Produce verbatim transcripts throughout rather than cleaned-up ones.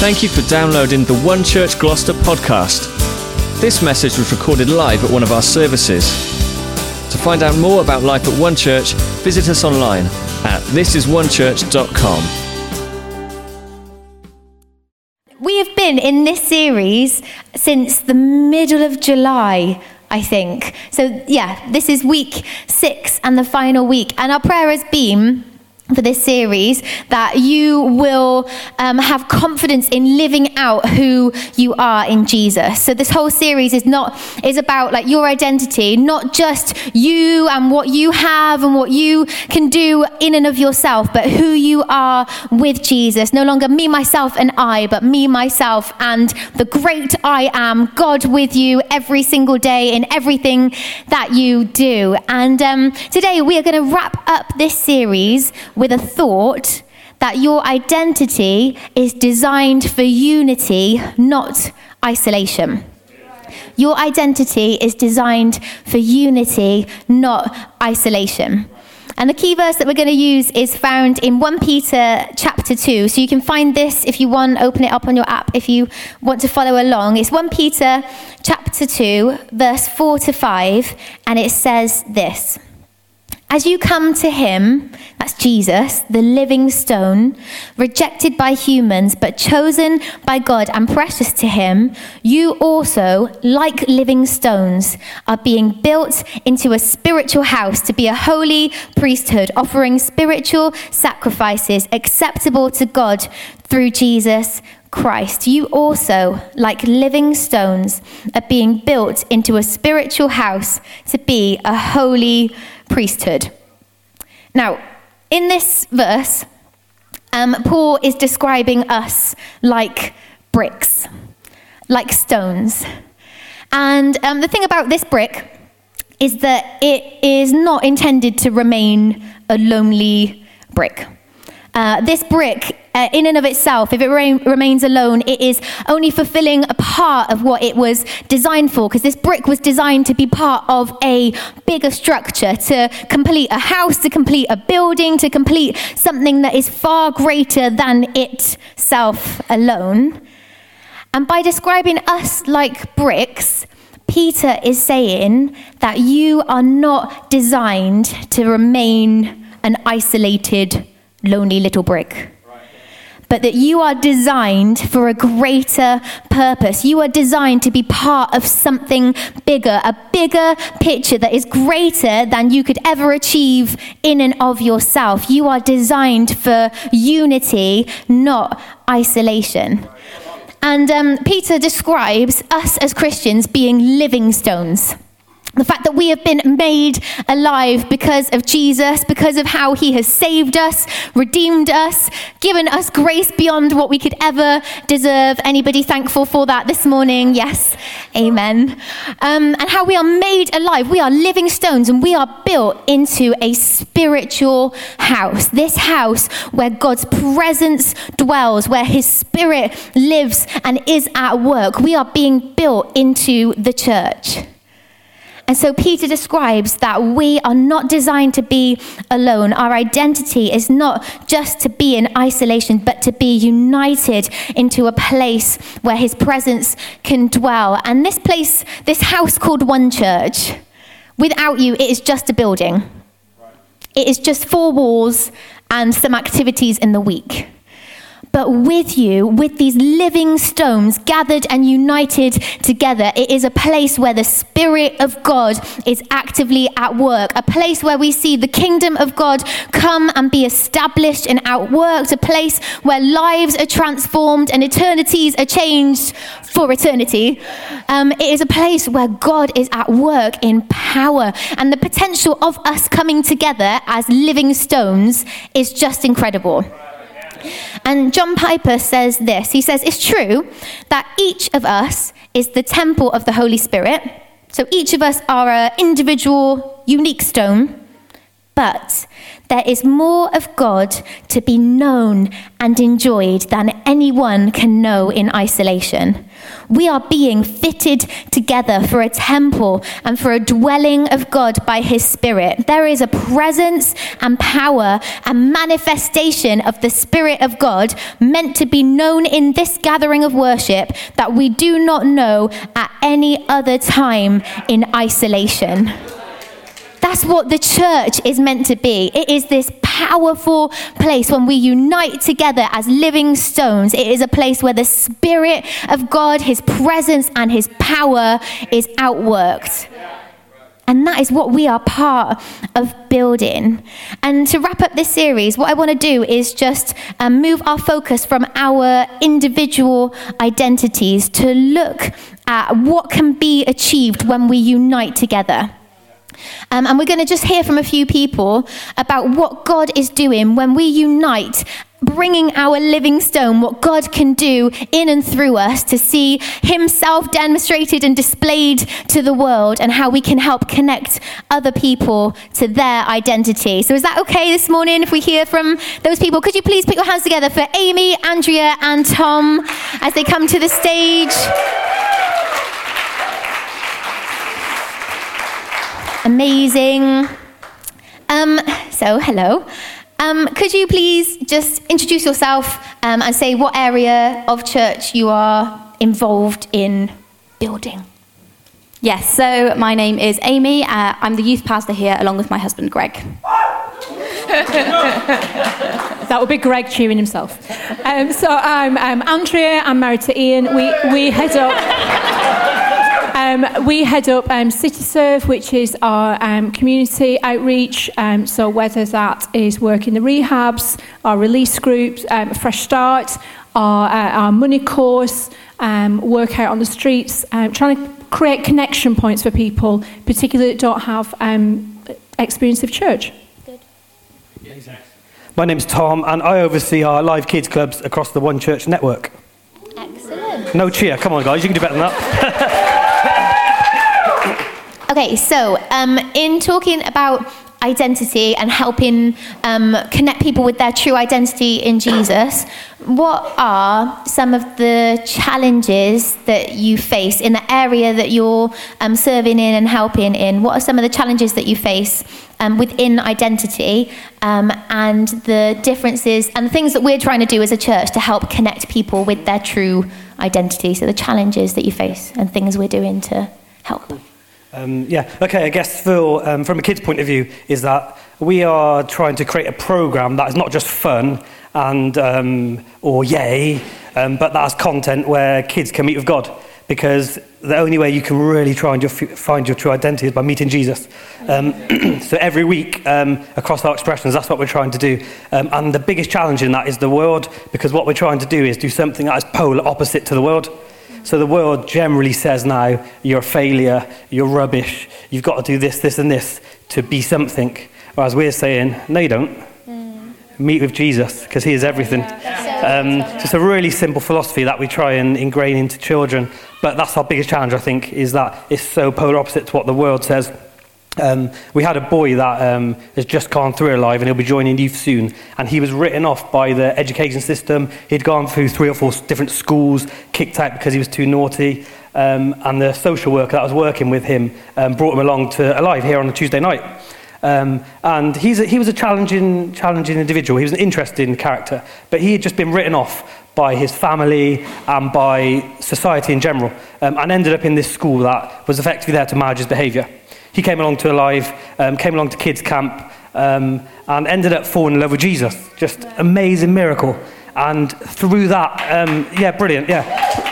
Thank you for downloading the One Church Gloucester podcast. This message was recorded live at one of our services. To find out more about life at One Church, visit us online at this is one church dot com. We have been in this series since the middle of July, I think. So yeah, this is week six and the final week. And our prayer has been for this series that you will um, have confidence in living out who you are in Jesus. So this whole series is not is about like your identity, not just you and what you have and what you can do in and of yourself, but who you are with Jesus. No longer me, myself, and I, but me, myself, and the great I am, God with you every single day in everything that you do. And um, today we are going to wrap up this series with a thought that your identity is designed for unity, not isolation. Your identity is designed for unity, not isolation. And the key verse that we're going to use is found in First Peter chapter two. So you can find this if you want, open it up on your app if you want to follow along. It's First Peter chapter two, verse four to five, and it says this. As you come to him, that's Jesus, the living stone, rejected by humans, but chosen by God and precious to him, you also, like living stones, are being built into a spiritual house to be a holy priesthood, offering spiritual sacrifices acceptable to God through Jesus Christ. You also, like living stones, are being built into a spiritual house to be a holy priesthood. Now, in this verse, um, Paul is describing us like bricks, like stones. And um, the thing about this brick is that it is not intended to remain a lonely brick. Uh, this brick, uh, in and of itself, if it re- remains alone, it is only fulfilling a part of what it was designed for, because this brick was designed to be part of a bigger structure, to complete a house, to complete a building, to complete something that is far greater than itself alone. And by describing us like bricks, Peter is saying that you are not designed to remain an isolated lonely little brick, but that you are designed for a greater purpose. You are designed to be part of something bigger, a bigger picture that is greater than you could ever achieve in and of yourself. You are designed for unity, not isolation. And um, Peter describes us as Christians being living stones. The fact that we have been made alive because of Jesus, because of how he has saved us, redeemed us, given us grace beyond what we could ever deserve. Anybody thankful for that this morning? Yes. Amen. Um, and how we are made alive. We are living stones and we are built into a spiritual house. This house where God's presence dwells, where his spirit lives and is at work. We are being built into the church. And so Peter describes that we are not designed to be alone. Our identity is not just to be in isolation, but to be united into a place where his presence can dwell. And this place, this house called One Church, without you, it is just a building. It is just four walls and some activities in the week. But with you, with these living stones gathered and united together, it is a place where the Spirit of God is actively at work, a place where we see the kingdom of God come and be established and outworked, a place where lives are transformed and eternities are changed for eternity. Um, it is a place where God is at work in power, and the potential of us coming together as living stones is just incredible. And John Piper says this. He says, it's true that each of us is the temple of the Holy Spirit. So each of us are an individual, unique stone. But there is more of God to be known and enjoyed than anyone can know in isolation. We are being fitted together for a temple and for a dwelling of God by his Spirit. There is a presence and power and manifestation of the Spirit of God meant to be known in this gathering of worship that we do not know at any other time in isolation. That's what the church is meant to be. It is this powerful place when we unite together as living stones. It is a place where the Spirit of God, his presence and his power is outworked. And that is what we are part of building. And to wrap up this series, what I want to do is just um, move our focus from our individual identities to look at what can be achieved when we unite together. Um, and we're going to just hear from a few people about what God is doing when we unite, bringing our living stone, what God can do in and through us to see himself demonstrated and displayed to the world, and how we can help connect other people to their identity. So is that okay this morning if we hear from those people? Could you please put your hands together for Amy, Andrea and Tom as they come to the stage? Amazing. Um, so, hello. Um, could you please just introduce yourself um, and say what area of church you are involved in building? Yes, so my name is Amy. Uh, I'm the youth pastor here along with my husband, Greg. That would be Greg cheering himself. Um, so I'm um, Andrea. I'm married to Ian. We, we head up... Um, we head up um, CityServe, which is our um, community outreach. Um, so whether that is work in the rehabs, our release groups, um, Fresh Start, our, uh, our money course, um, work out on the streets, um, trying to create connection points for people, particularly that don't have um, experience of church. Good. My name's Tom, and I oversee our Alive kids clubs across the One Church network. Excellent. No cheer. Come on, guys. You can do better than that. Okay, so um, in talking about identity and helping um, connect people with their true identity in Jesus, what are some of the challenges that you face in the area that you're um, serving in and helping in? What are some of the challenges that you face um, within identity um, and the differences and the things that we're trying to do as a church to help connect people with their true identity? So the challenges that you face and things we're doing to help. Um, yeah, okay, I guess for, um, from a kid's point of view is that we are trying to create a programme that is not just fun and um, or yay, um, but that has content where kids can meet with God, because the only way you can really try and your, find your true identity is by meeting Jesus. Um, so every week um, across our expressions, that's what we're trying to do. Um, and the biggest challenge in that is the world, because what we're trying to do is do something that is polar opposite to the world. So the world generally says now, you're a failure, you're rubbish, you've got to do this, this and this to be something. Whereas we're saying, no you don't, mm. meet with Jesus, because he is everything. Yeah. Um, so it's a really simple philosophy that we try and ingrain into children. But that's our biggest challenge, I think, is that it's so polar opposite to what the world says. Um, we had a boy that um, has just gone through Alive, and he'll be joining youth soon, and he was written off by the education system. He'd gone through three or four different schools, kicked out because he was too naughty, um, and the social worker that was working with him um, brought him along to Alive here on a Tuesday night. Um, and he's a, he was a challenging, challenging individual. He was an interesting character, but he had just been written off by his family and by society in general, um, and ended up in this school that was effectively there to manage his behaviour. He came along to Alive, um, came along to kids' camp, um, and ended up falling in love with Jesus. Just yeah. Amazing miracle. And through that, um, yeah, brilliant, yeah.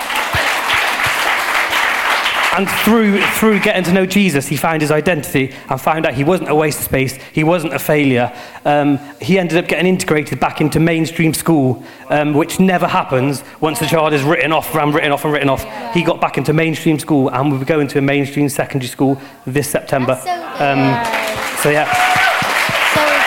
And through through getting to know Jesus, he found his identity and found out he wasn't a waste of space, he wasn't a failure. Um, he ended up getting integrated back into mainstream school, um, which never happens once the child is written off, and written off and written off. He got back into mainstream school, and we'll be going to a mainstream secondary school this September. So, um, so yeah. So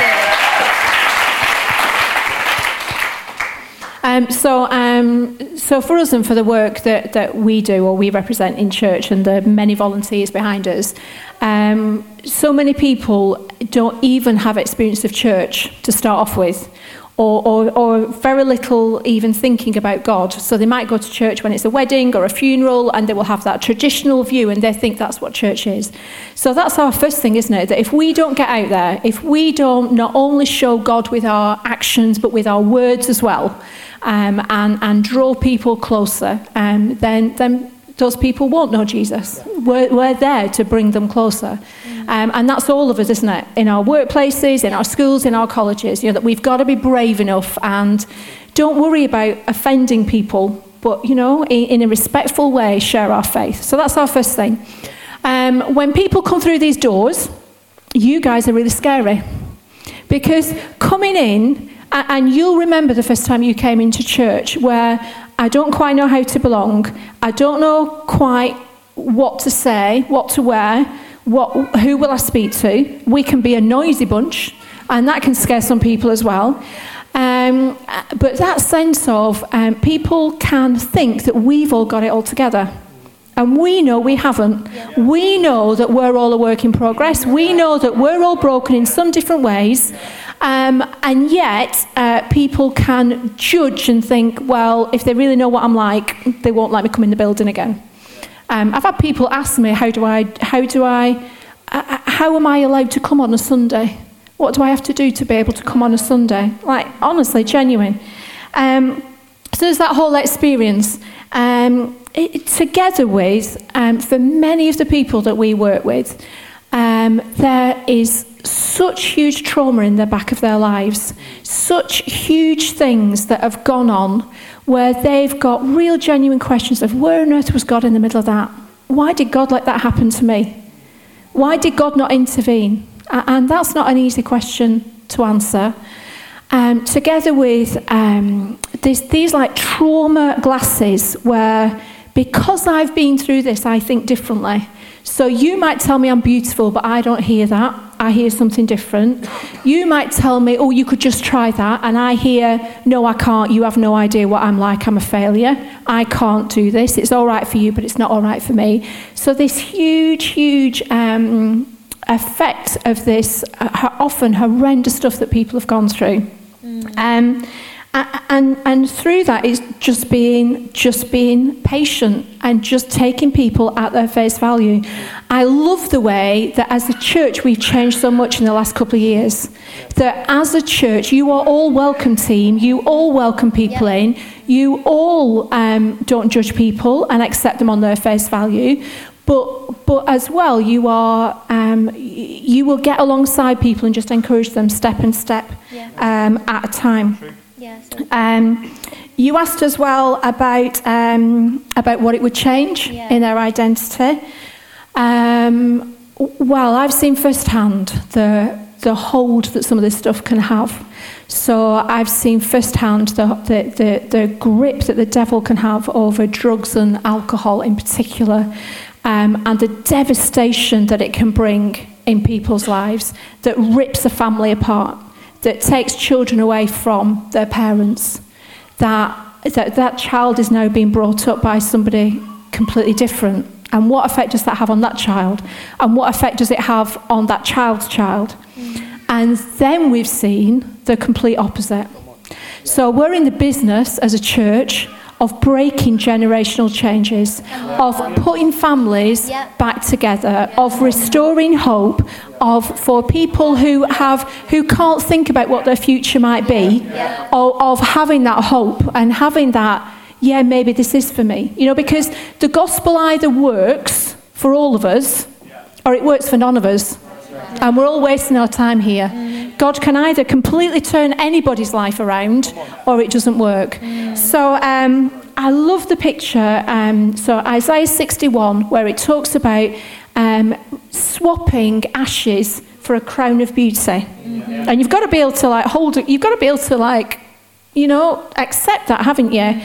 good. Um, so, um... So for us and for the work that, that we do or we represent in church and the many volunteers behind us, um, so many people don't even have experience of church to start off with, or, or, or very little even thinking about God. So they might go to church when it's a wedding or a funeral, and they will have that traditional view, and they think that's what church is. So that's our first thing, isn't it? That if we don't get out there, if we don't not only show God with our actions, but with our words as well, um, and, and draw people closer, um, then then... those people won't know Jesus. We're, we're there to bring them closer. Um, and that's all of us, isn't it? In our workplaces, in our schools, in our colleges, you know, that we've got to be brave enough, and don't worry about offending people, but, you know, in, in a respectful way, share our faith. So that's our first thing. Um, when people come through these doors, you guys are really scary. Because coming in, and you'll remember the first time you came into church where, I don't quite know how to belong. I don't know quite what to say, what to wear, what, who will I speak to. We can be a noisy bunch, and that can scare some people as well. Um, but that sense of um, people can think that we've all got it all together. And we know we haven't. We know that we're all a work in progress. We know that we're all broken in some different ways. Um, and yet, uh, people can judge and think, well, if they really know what I'm like, they won't let me come in the building again. Um, I've had people ask me, how do I, how do I, uh, how am I allowed to come on a Sunday? What do I have to do to be able to come on a Sunday? Like, honestly, genuine. Um, so there's that whole experience. Um, It, together with, um, for many of the people that we work with, um, there is such huge trauma in the back of their lives, such huge things that have gone on where they've got real genuine questions of where on earth was God in the middle of that? Why did God let that happen to me? Why did God not intervene? And that's not an easy question to answer. Um, together with um, this, these like trauma glasses where, because I've been through this, I think differently. So you might tell me I'm beautiful, but I don't hear that. I hear something different. You might tell me, oh, you could just try that. And I hear, no, I can't. You have no idea what I'm like. I'm a failure. I can't do this. It's all right for you, but it's not all right for me. So this huge, huge um, effect of this uh, often horrendous stuff that people have gone through. Mm. Um, And, and through that is just being just being patient and just taking people at their face value. I love the way that as a church we've changed so much in the last couple of years. That as a church, you are all welcome team, you all welcome people yep. in, you all um, don't judge people and accept them on their face value. But but as well, you are um, you will get alongside people and just encourage them step and step yep. um, at a time. True. Um, you asked as well about um, about what it would change yeah. in their identity. Um, well, I've seen firsthand the the hold that some of this stuff can have. So I've seen firsthand the the, the, the grip that the devil can have over drugs and alcohol in particular, um, and the devastation that it can bring in people's lives that rips a family apart. That takes children away from their parents, that that that child is now being brought up by somebody completely different. And what effect does that have on that child? And what effect does it have on that child's child? Mm. And then we've seen the complete opposite. So we're in the business as a church of breaking generational changes, of putting families back together, of restoring hope, of for people who have who can't think about what their future might be, of, of having that hope and having that, yeah, maybe this is for me. You know, because the gospel either works for all of us or it works for none of us. And we're all wasting our time here. Mm. God can either completely turn anybody's life around or it doesn't work. Mm. So um, I love the picture. Um, so Isaiah sixty-one, where it talks about um, swapping ashes for a crown of beauty. Mm-hmm. And you've got to be able to like hold it. You've got to be able to like, you know, accept that, haven't you?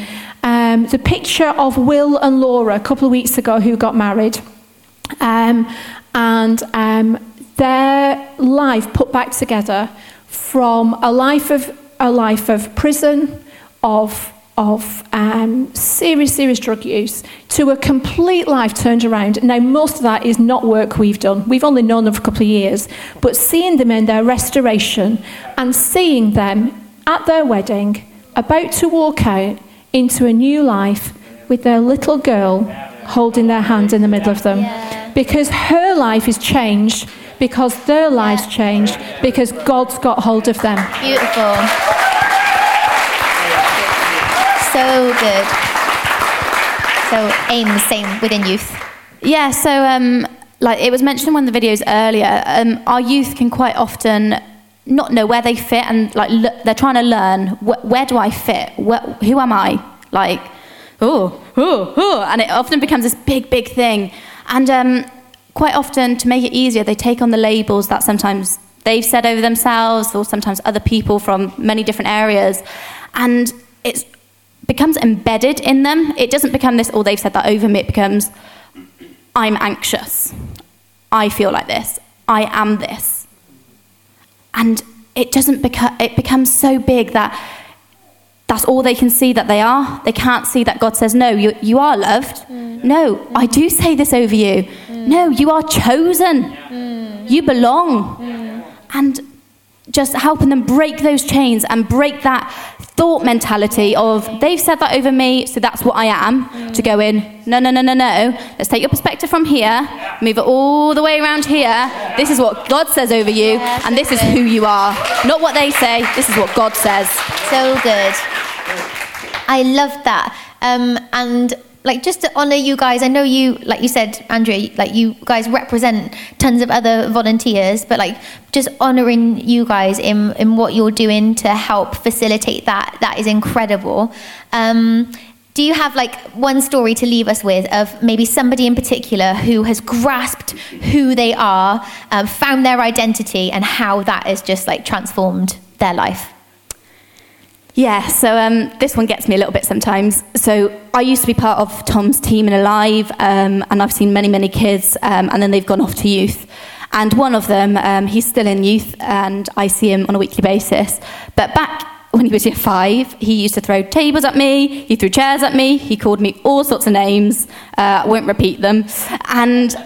Um, the picture of Will and Laura a couple of weeks ago who got married. Um, and... Um, Their life put back together from a life of a life of prison, of of um, serious, serious drug use to a complete life turned around. Now, most of that is not work we've done. We've only known them for a couple of years. But seeing them in their restoration and seeing them at their wedding about to walk out into a new life with their little girl holding their hand in the middle of them. Yeah. Because her life is changed, because their lives changed, because God's got hold of them. Beautiful. So good. So aim the same within youth. Yeah, so um, like it was mentioned in one of the videos earlier, um, our youth can quite often not know where they fit, and like l- they're trying to learn, wh- where do I fit? Wh- who am I? Like, oh, oh, oh, and it often becomes this big, big thing. And um, quite often, to make it easier, they take on the labels that sometimes they've said over themselves, or sometimes other people from many different areas, and it becomes embedded in them. It doesn't become this, oh, they've said that over me. It becomes, I'm anxious. I feel like this. I am this. And it doesn't beca- it becomes so big that that's all they can see that they are. They can't see that God says, no, you you are loved. Mm. No, mm. I do say this over you. Mm. No, you are chosen. Mm. You belong. Mm. And just helping them break those chains and break that thought mentality of, they've said that over me, so that's what I am, mm. to go in, no, no, no, no, no. Let's take your perspective from here, move it all the way around here. This is what God says over you, yeah, and this so is who you are. Not what they say, this is what God says. So good. I love that. Um, and like, just to honour you guys, I know you, like you said, Andrea, like you guys represent tons of other volunteers, but like just honouring you guys in, in what you're doing to help facilitate that, that is incredible. Um, do you have like one story to leave us with of maybe somebody in particular who has grasped who they are, um, found their identity, and how that has just like transformed their life? Yeah, so um, this one gets me a little bit sometimes. So I used to be part of Tom's team in Alive, um, and I've seen many, many kids, um, and then they've gone off to youth. And one of them, um, he's still in youth, and I see him on a weekly basis. But back when he was year five, he used to throw tables at me, he threw chairs at me, he called me all sorts of names. Uh, I won't repeat them. And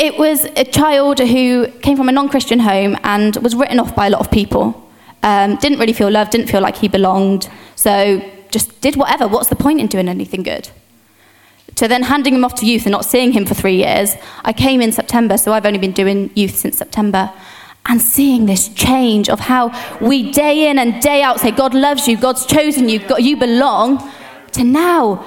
it was a child who came from a non-Christian home and was written off by a lot of people. Um, didn't really feel loved, didn't feel like he belonged, so just did whatever. What's the point in doing anything good? To then handing him off to youth and not seeing him for three years. I came in September, so I've only been doing youth since September, and seeing this change of how we day in and day out say, God loves you, God's chosen you, God, you belong, to now,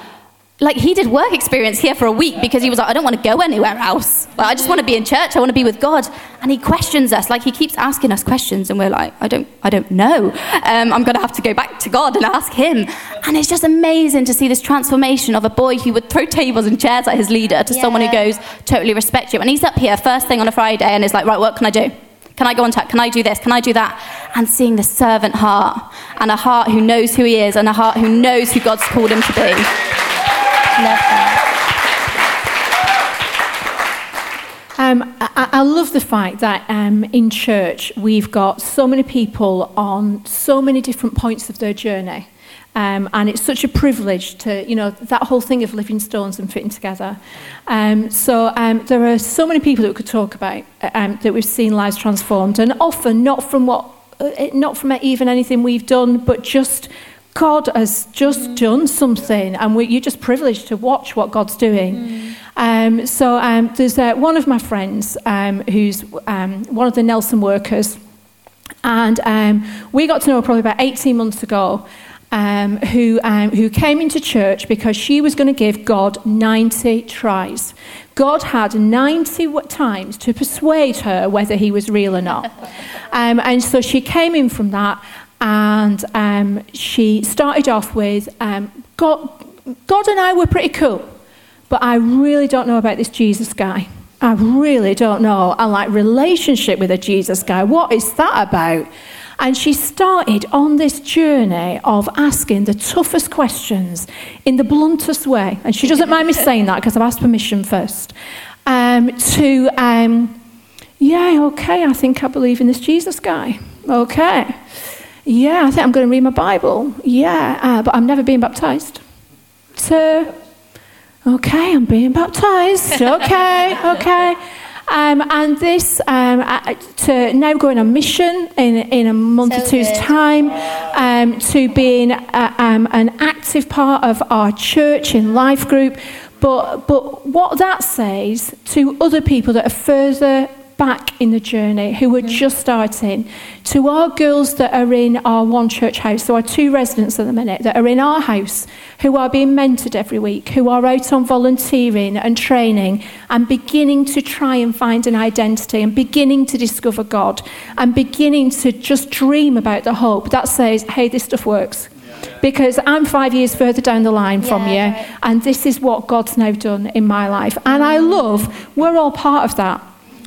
like he did work experience here for a week because he was like, I don't want to go anywhere else. Like, I just want to be in church. I want to be with God. And he questions us. Like, he keeps asking us questions, and we're like, I don't, I don't know. Um, I'm going to have to go back to God and ask him. And it's just amazing to see this transformation of a boy who would throw tables and chairs at his leader to yeah. someone who goes, totally respect you. And he's up here first thing on a Friday and is like, right, what can I do? Can I go on tap? Can I do this? Can I do that? And seeing the servant heart, and a heart who knows who he is, and a heart who knows who God's called him to be. Love that. Um, I, I love the fact that um, in church we've got so many people on so many different points of their journey, um, and it's such a privilege to, you know, that whole thing of living stones and fitting together. Um, so um, there are so many people that we could talk about um, that we've seen lives transformed, and often not from what, not from even anything we've done, but just. God has just mm. done something, and we, you're just privileged to watch what God's doing. Mm. Um, so um, there's uh, one of my friends um, who's um, one of the Nelson workers, and um, we got to know her probably about eighteen months ago, um, who, um, who came into church because she was going to give God ninety tries. God had ninety times to persuade her whether he was real or not. um, and so she came in from that, and um, she started off with, um, God, God and I were pretty cool, but I really don't know about this Jesus guy. I really don't know. I like relationship with a Jesus guy. What is that about? And she started on this journey of asking the toughest questions in the bluntest way. And she doesn't mind me saying that because I've asked permission first. Um, to, um, yeah, okay, I think I believe in this Jesus guy. Okay. Yeah, I think I'm going to read my Bible. Yeah, uh, but I'm never being baptized. So, okay, I'm being baptized. Okay, okay. Um, and this, um, uh, to now going on mission in in a month so or two's good. time, um, to being uh, um, an active part of our church in life group. But but what that says to other people that are further back in the journey, who were mm-hmm. just starting, to our girls that are in our One Church house, so our two residents at the minute that are in our house, who are being mentored every week, who are out on volunteering and training and beginning to try and find an identity and beginning to discover God and beginning to just dream about the hope that says, hey, this stuff works. Because I'm five years further down the line yeah, from you, right. and this is what God's now done in my life. And I love, we're all part of that.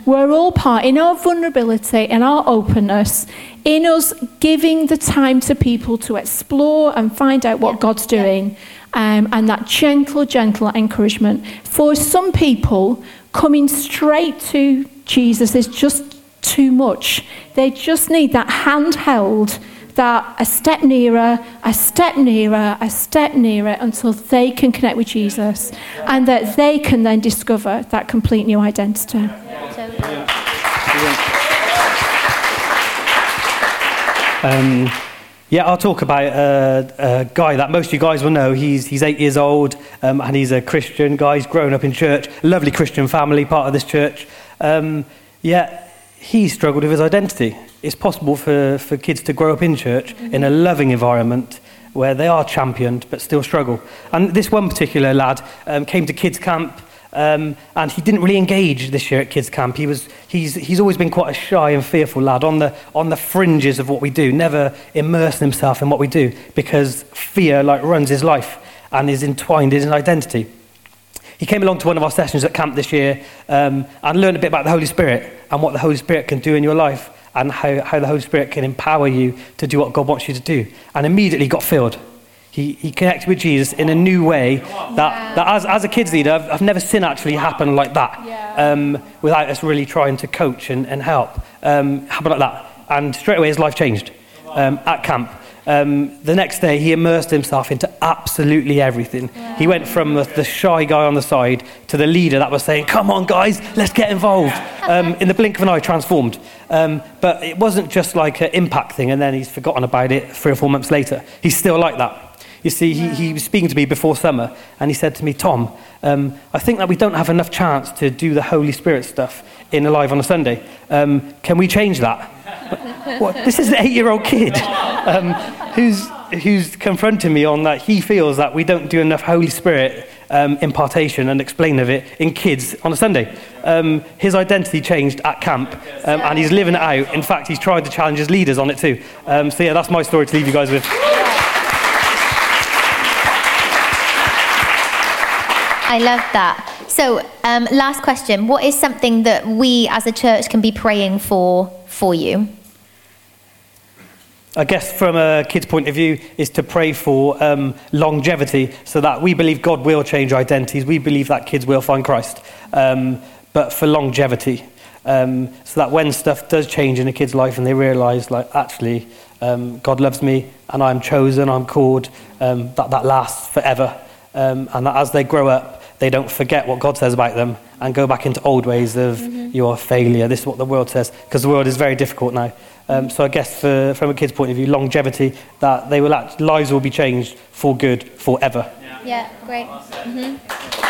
We're all part, in our vulnerability, in our openness, in us giving the time to people to explore and find out what yeah. God's doing, yeah. um, and that gentle, gentle encouragement. For some people, coming straight to Jesus is just too much. They just need that handheld, that a step nearer, a step nearer, a step nearer, until they can connect with Jesus and that they can then discover that complete new identity. Um, yeah, I'll talk about uh, a guy that most of you guys will know. He's he's eight years old, um, and he's a Christian guy. He's grown up in church, lovely Christian family, part of this church. Um, yeah, he struggled with his identity. It's possible for, for kids to grow up in church mm-hmm. in a loving environment where they are championed but still struggle. And this one particular lad um, came to kids camp, um, and he didn't really engage this year at kids camp. He was he's he's always been quite a shy and fearful lad, on the on the fringes of what we do, never immersed himself in what we do, because fear like runs his life and is entwined in his identity. He came along to one of our sessions at camp this year, um, and learned a bit about the Holy Spirit and what the Holy Spirit can do in your life, and how, how the Holy Spirit can empower you to do what God wants you to do. And immediately got filled. He he connected with Jesus in a new way that, yeah. that as, as a kids leader, I've, I've never seen actually happen like that, yeah. um, without us really trying to coach and, and help. Um, happen like that. And straight away his life changed um, at camp. Um, the next day, he immersed himself into absolutely everything. Yeah. He went from the, the shy guy on the side to the leader that was saying, come on, guys, let's get involved. Um, in the blink of an eye, transformed. Um, but it wasn't just like an impact thing, and then he's forgotten about it three or four months later. He's still like that. You see, he, he was speaking to me before summer, and he said to me, Tom, um, I think that we don't have enough chance to do the Holy Spirit stuff in Alive on a Sunday. Um, can we change that? What? This is an eight-year-old kid um, who's who's confronting me on that. He feels that we don't do enough Holy Spirit um, impartation and explain of it in kids on a Sunday. Um, his identity changed at camp, um, and he's living it out. In fact, he's tried to challenge his leaders on it too. Um, so yeah, that's my story to leave you guys with. I love that. So, um, last question. What is something that we as a church can be praying for for you? I guess from a kid's point of view is to pray for um, longevity, so that we believe God will change identities. We believe that kids will find Christ, um, but for longevity. Um, so that when stuff does change in a kid's life and they realise, like, actually, um, God loves me and I'm chosen, I'm called, um, that, that lasts forever. Um, and that as they grow up, they don't forget what God says about them and go back into old ways of mm-hmm. your failure. This is what the world says, because the world is very difficult now. Um, so I guess for, from a kid's point of view, longevity, that they will act, lives will be changed for good forever. Yeah, yeah, great. Mm-hmm.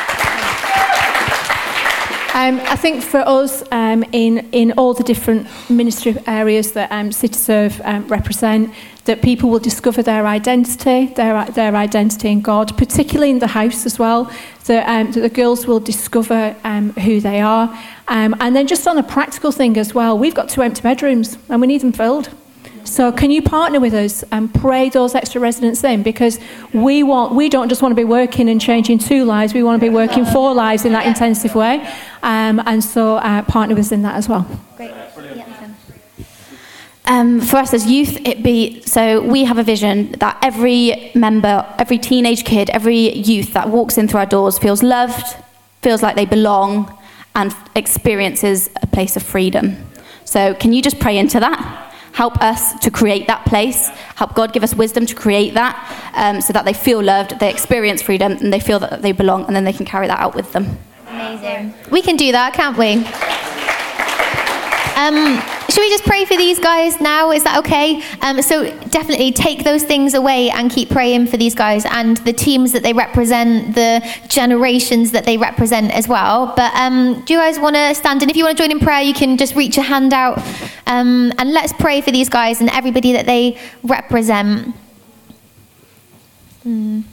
Um, I think for us, um, in, in all the different ministry areas that um, CityServe um, represent, that people will discover their identity, their their identity in God, particularly in the house as well, that, um, that the girls will discover um, who they are. Um, and then just on a practical thing as well, we've got two empty bedrooms and we need them filled. So can you partner with us and pray those extra residents in? Because we want we don't just want to be working and changing two lives, we want to be working four lives in that intensive way. Um, and so uh, partner with us in that as well. Great. Um, for us as youth, it be so we have a vision that every member, every teenage kid, every youth that walks in through our doors feels loved, feels like they belong, and experiences a place of freedom. So can you just pray into that? Help us to create that place. Help God give us wisdom to create that, um, so that they feel loved, they experience freedom, and they feel that they belong, and then they can carry that out with them. Amazing. We can do that, can't we? Um, should we just pray for these guys now? Is that okay? Um, so definitely take those things away and keep praying for these guys and the teams that they represent, the generations that they represent as well. But um, do you guys want to stand? And if you want to join in prayer, you can just reach your hand out. Um, and let's pray for these guys and everybody that they represent. Mm.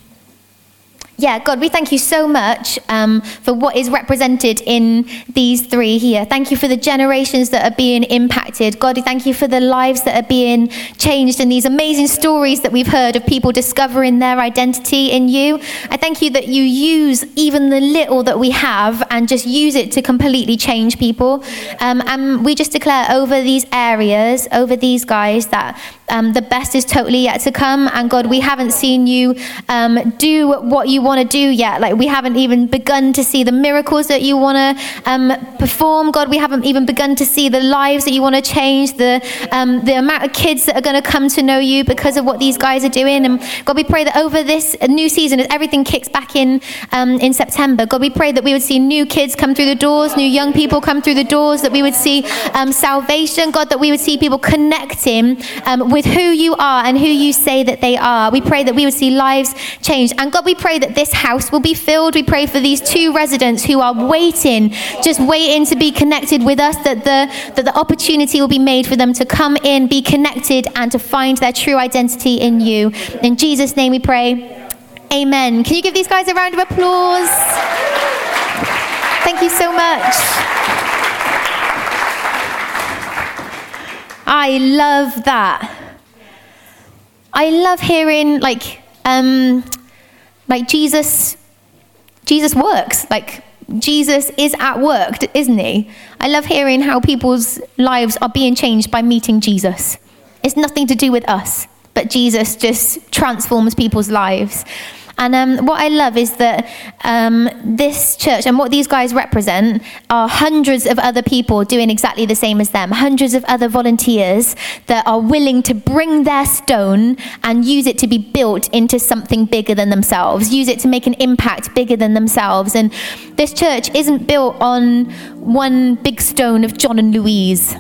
Yeah, God, we thank you so much um, for what is represented in these three here. Thank you for the generations that are being impacted. God, we thank you for the lives that are being changed and these amazing stories that we've heard of people discovering their identity in you. I thank you that you use even the little that we have and just use it to completely change people. Um, and we just declare over these areas, over these guys, that um, the best is totally yet to come. And God, we haven't seen you um, do what you want to do yet. Like, we haven't even begun to see the miracles that you want to um, perform, God. We haven't even begun to see the lives that you want to change, the um, the amount of kids that are going to come to know you because of what these guys are doing. And God, we pray that over this new season, as everything kicks back in um, in September, God, we pray that we would see new kids come through the doors, new young people come through the doors, that we would see um, salvation, God, that we would see people connecting um, with who you are and who you say that they are. We pray that we would see lives changed. And God, we pray that this house will be filled. We pray for these two residents who are waiting, just waiting to be connected with us, that the that the opportunity will be made for them to come in, be connected, and to find their true identity in you. In Jesus' name we pray. Amen. Can you give these guys a round of applause? Thank you so much. I love that. I love hearing, like, um... Like Jesus, Jesus works. Like, Jesus is at work, isn't he? I love hearing how people's lives are being changed by meeting Jesus. It's nothing to do with us, but Jesus just transforms people's lives. And um, what I love is that um, this church and what these guys represent are hundreds of other people doing exactly the same as them. Hundreds of other volunteers that are willing to bring their stone and use it to be built into something bigger than themselves. Use it to make an impact bigger than themselves. And this church isn't built on one big stone of John and Louise.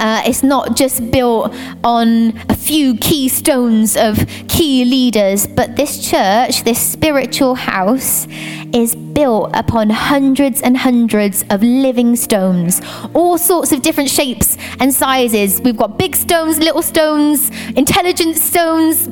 Uh, it's not just built on a few key stones of key leaders, but this church, this spiritual house, is built upon hundreds and hundreds of living stones, all sorts of different shapes and sizes. We've got big stones, little stones, intelligent stones,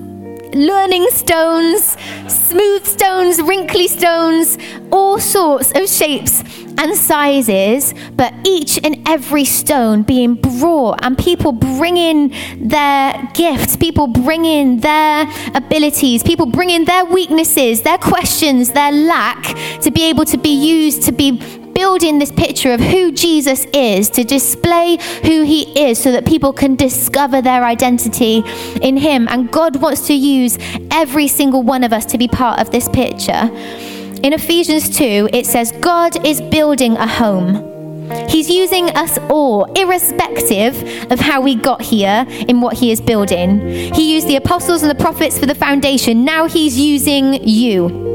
learning stones, smooth stones, wrinkly stones, all sorts of shapes and sizes, but each and every stone being brought and people bringing their gifts, people bringing their abilities, people bringing their weaknesses, their questions, their lack, to be able to be used to be building this picture of who Jesus is, to display who he is so that people can discover their identity in him. And God wants to use every single one of us to be part of this picture. In Ephesians two, it says, God is building a home. He's using us all, irrespective of how we got here in what he is building. He used the apostles and the prophets for the foundation. Now he's using you.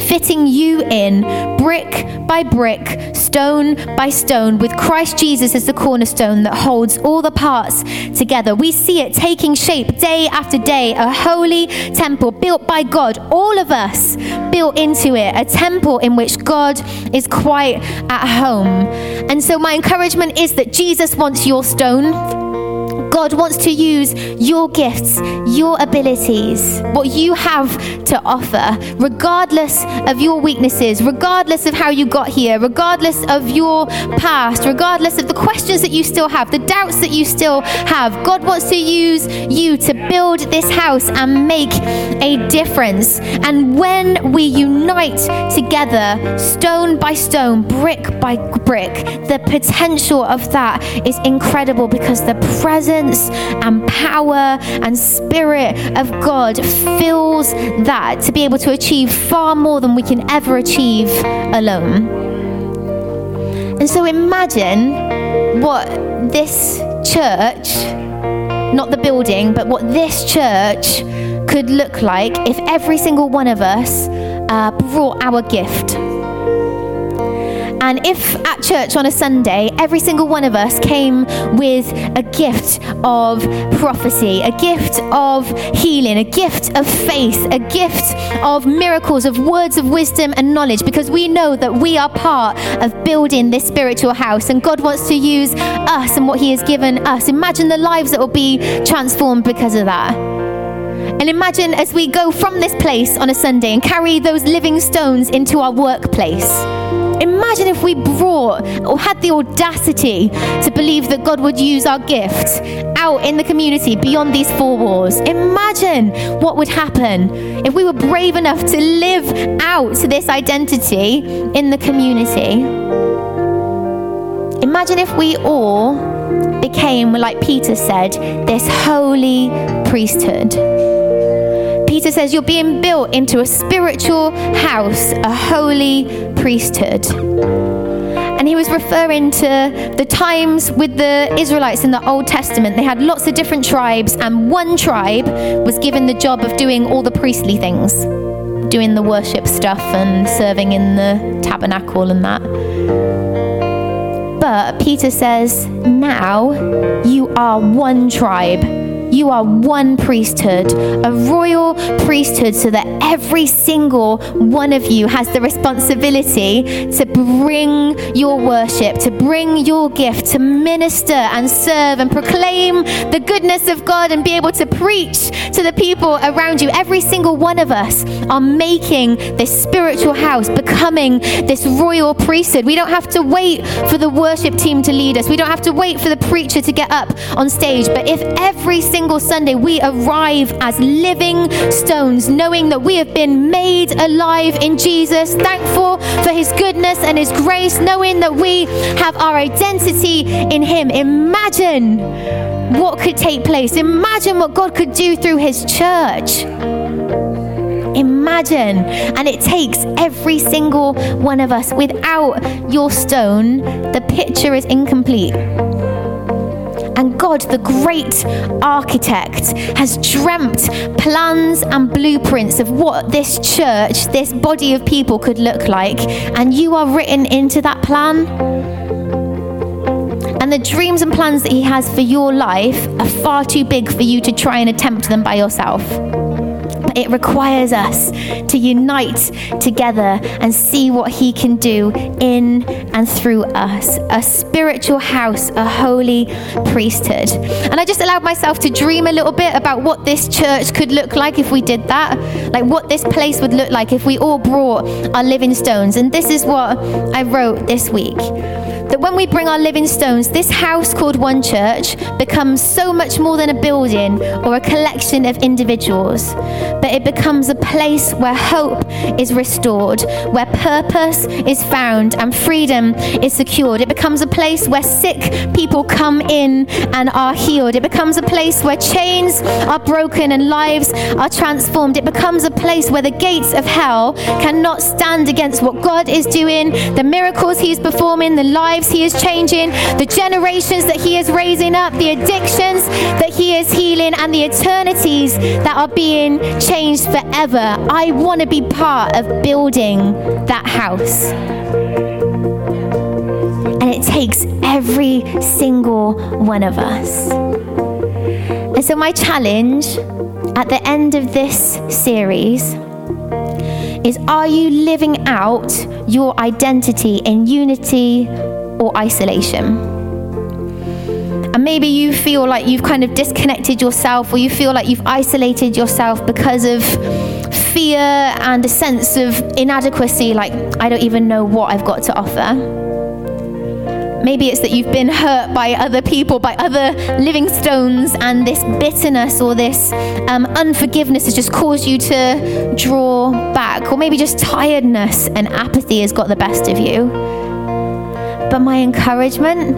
Fitting you in, brick by brick, stone by stone, with Christ Jesus as the cornerstone that holds all the parts together. We see it taking shape day after day, a holy temple built by God, all of us built into it, a temple in which God is quite at home. And so my encouragement is that Jesus wants your stone. God wants to use your gifts, your abilities, what you have to offer, regardless of your weaknesses, regardless of how you got here, regardless of your past, regardless of the questions that you still have, the doubts that you still have. God wants to use you to build this house and make a difference. And when we unite together, stone by stone, brick by brick, the potential of that is incredible, because the presence and power and spirit of God fills that to be able to achieve far more than we can ever achieve alone. And so imagine what this church, not the building, but what this church could look like if every single one of us uh, brought our gift. And if at church on a Sunday, every single one of us came with a gift of prophecy, a gift of healing, a gift of faith, a gift of miracles, of words of wisdom and knowledge, because we know that we are part of building this spiritual house, and God wants to use us and what he has given us. Imagine the lives that will be transformed because of that. And imagine as we go from this place on a Sunday and carry those living stones into our workplace. Imagine if we brought or had the audacity to believe that God would use our gift out in the community beyond these four walls. Imagine what would happen if we were brave enough to live out this identity in the community. Imagine if we all became, like Peter said, this holy priesthood. Peter says you're being built into a spiritual house, a holy priesthood. And he was referring to the times with the Israelites in the Old Testament. They had lots of different tribes, and one tribe was given the job of doing all the priestly things, doing the worship stuff and serving in the tabernacle and that. But Peter says, now you are one tribe. You are one priesthood, a royal priesthood, so that every single one of you has the responsibility to bring your worship, to bring your gift, to minister and serve and proclaim the goodness of God and be able to preach to the people around you. Every single one of us are making this spiritual house, becoming this royal priesthood. We don't have to wait for the worship team to lead us. We don't have to wait for the preacher to get up on stage. But if every single single Sunday we arrive as living stones, knowing that we have been made alive in Jesus, thankful for his goodness and his grace, knowing that we have our identity in him. Imagine what could take place. Imagine what God could do through his church. Imagine. And it takes every single one of us. Without your stone, the picture is incomplete. And God, the great architect, has dreamt plans and blueprints of what this church, this body of people could look like. And you are written into that plan. And the dreams and plans that he has for your life are far too big for you to try and attempt them by yourself. But it requires us to unite together and see what he can do in and through us. A spiritual house, a holy priesthood. And I just allowed myself to dream a little bit about what this church could look like if we did that. Like what this place would look like if we all brought our living stones. And this is what I wrote this week. That when we bring our living stones, this house called One Church becomes so much more than a building or a collection of individuals, but it becomes a place where hope is restored, where purpose is found and freedom is secured. It becomes a place where sick people come in and are healed. It becomes a place where chains are broken and lives are transformed. It becomes a place where the gates of hell cannot stand against what God is doing, the miracles he's performing, the lives he is changing, the generations that he is raising up, the addictions that he is healing, and the eternities that are being changed forever. I want to be part of building that house. And it takes every single one of us. And so my challenge at the end of this series is, are you living out your identity in unity or isolation? And maybe you feel like you've kind of disconnected yourself, or you feel like you've isolated yourself because of fear and a sense of inadequacy, like, I don't even know what I've got to offer. Maybe it's that you've been hurt by other people, by other living stones, and this bitterness or this um, unforgiveness has just caused you to draw back. Or maybe just tiredness and apathy has got the best of you. But my encouragement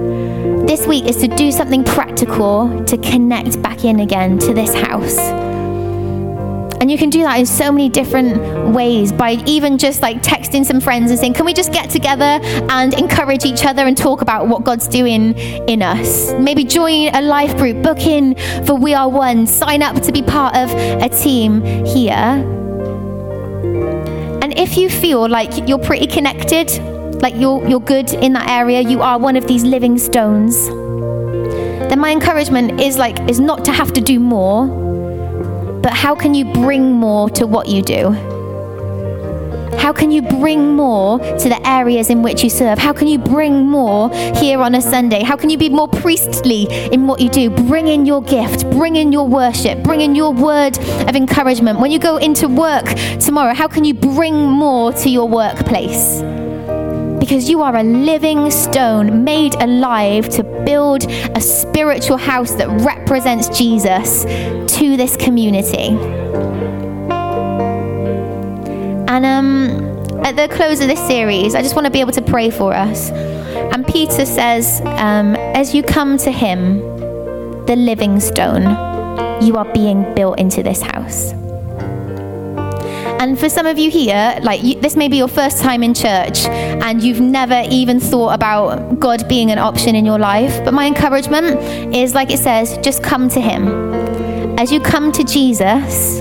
this week is to do something practical to connect back in again to this house. And you can do that in so many different ways, by even just like texting some friends and saying, can we just get together and encourage each other and talk about what God's doing in us? Maybe join a life group, book in for We Are One, sign up to be part of a team here. And if you feel like you're pretty connected, like you're you're good in that area, you are one of these living stones, then my encouragement is like is not to have to do more, but how can you bring more to what you do? How can you bring more to the areas in which you serve? How can you bring more here on a Sunday? How can you be more priestly in what you do? Bring in your gift. Bring in your worship. Bring in your word of encouragement. When you go into work tomorrow, how can you bring more to your workplace? Because you are a living stone made alive to build a spiritual house that represents Jesus to this community. And um, at the close of this series, I just want to be able to pray for us. And Peter says, um, as you come to him, the living stone, you are being built into this house. And for some of you here, like you, this may be your first time in church and you've never even thought about God being an option in your life. But my encouragement is, like it says, just come to him. As you come to Jesus,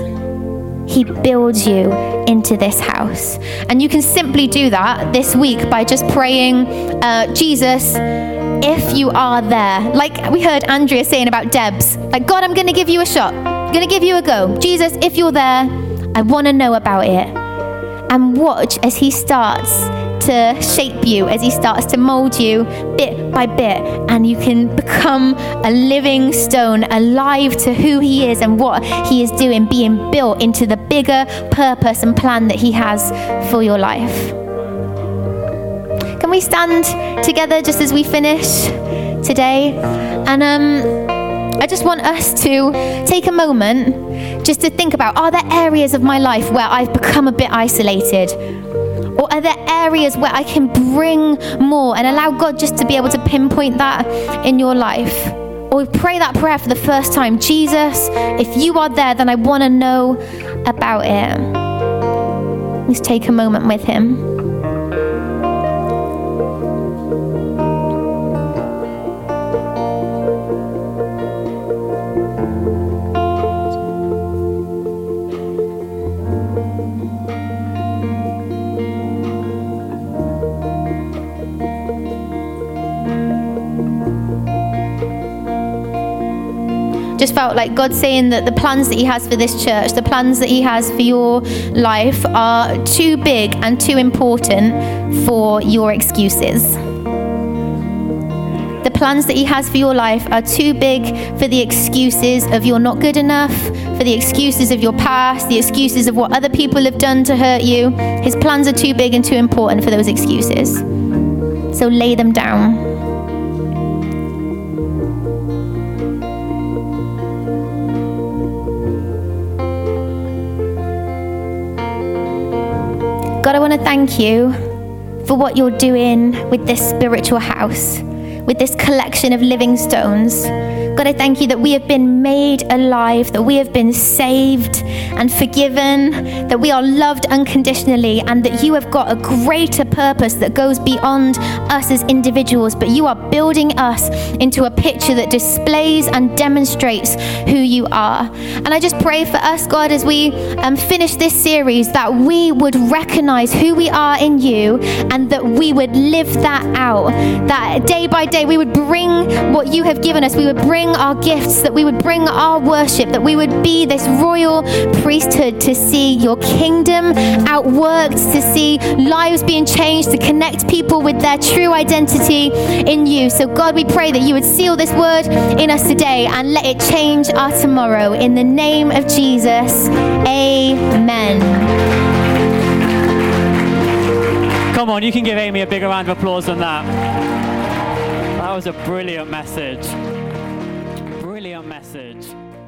he builds you into this house. And you can simply do that this week by just praying, uh, Jesus, if you are there. Like we heard Andrea saying about Debs, like, God, I'm going to give you a shot. I'm going to give you a go. Jesus, if you're there, I want to know about it. And watch as he starts to shape you, as he starts to mold you bit by bit, and you can become a living stone, alive to who he is and what he is doing, being built into the bigger purpose and plan that he has for your life. Can we stand together just as we finish today? And um I just want us to take a moment just to think about, are there areas of my life where I've become a bit isolated? Or are there areas where I can bring more and allow God just to be able to pinpoint that in your life? Or pray that prayer for the first time. Jesus, if you are there, then I want to know about it. Let's take a moment with him. Just felt like God saying that the plans that he has for this church, the plans that he has for your life, are too big and too important for your excuses. The plans that he has for your life are too big for the excuses of you're not good enough, for the excuses of your past, the excuses of what other people have done to hurt you. His plans are too big and too important for those excuses. So lay them down. God, I want to thank you for what you're doing with this spiritual house, with this collection of living stones. God, I thank you that we have been made alive, that we have been saved and forgiven, that we are loved unconditionally, and that you have got a greater purpose that goes beyond us as individuals, but you are building us into a picture that displays and demonstrates who you are. And I just pray for us, God, as we um, finish this series, that we would recognize who we are in you and that we would live that out, that day by day we would bring what you have given us, we would bring our gifts, that we would bring our worship, that we would be this royal priesthood to see your kingdom outworked, to see lives being changed, to connect people with their true identity in you. So God, we pray that you would seal this word in us today and let it change our tomorrow. In the name of Jesus, amen. Come on, you can give Amy a bigger round of applause than that. That was a brilliant message. Brilliant message.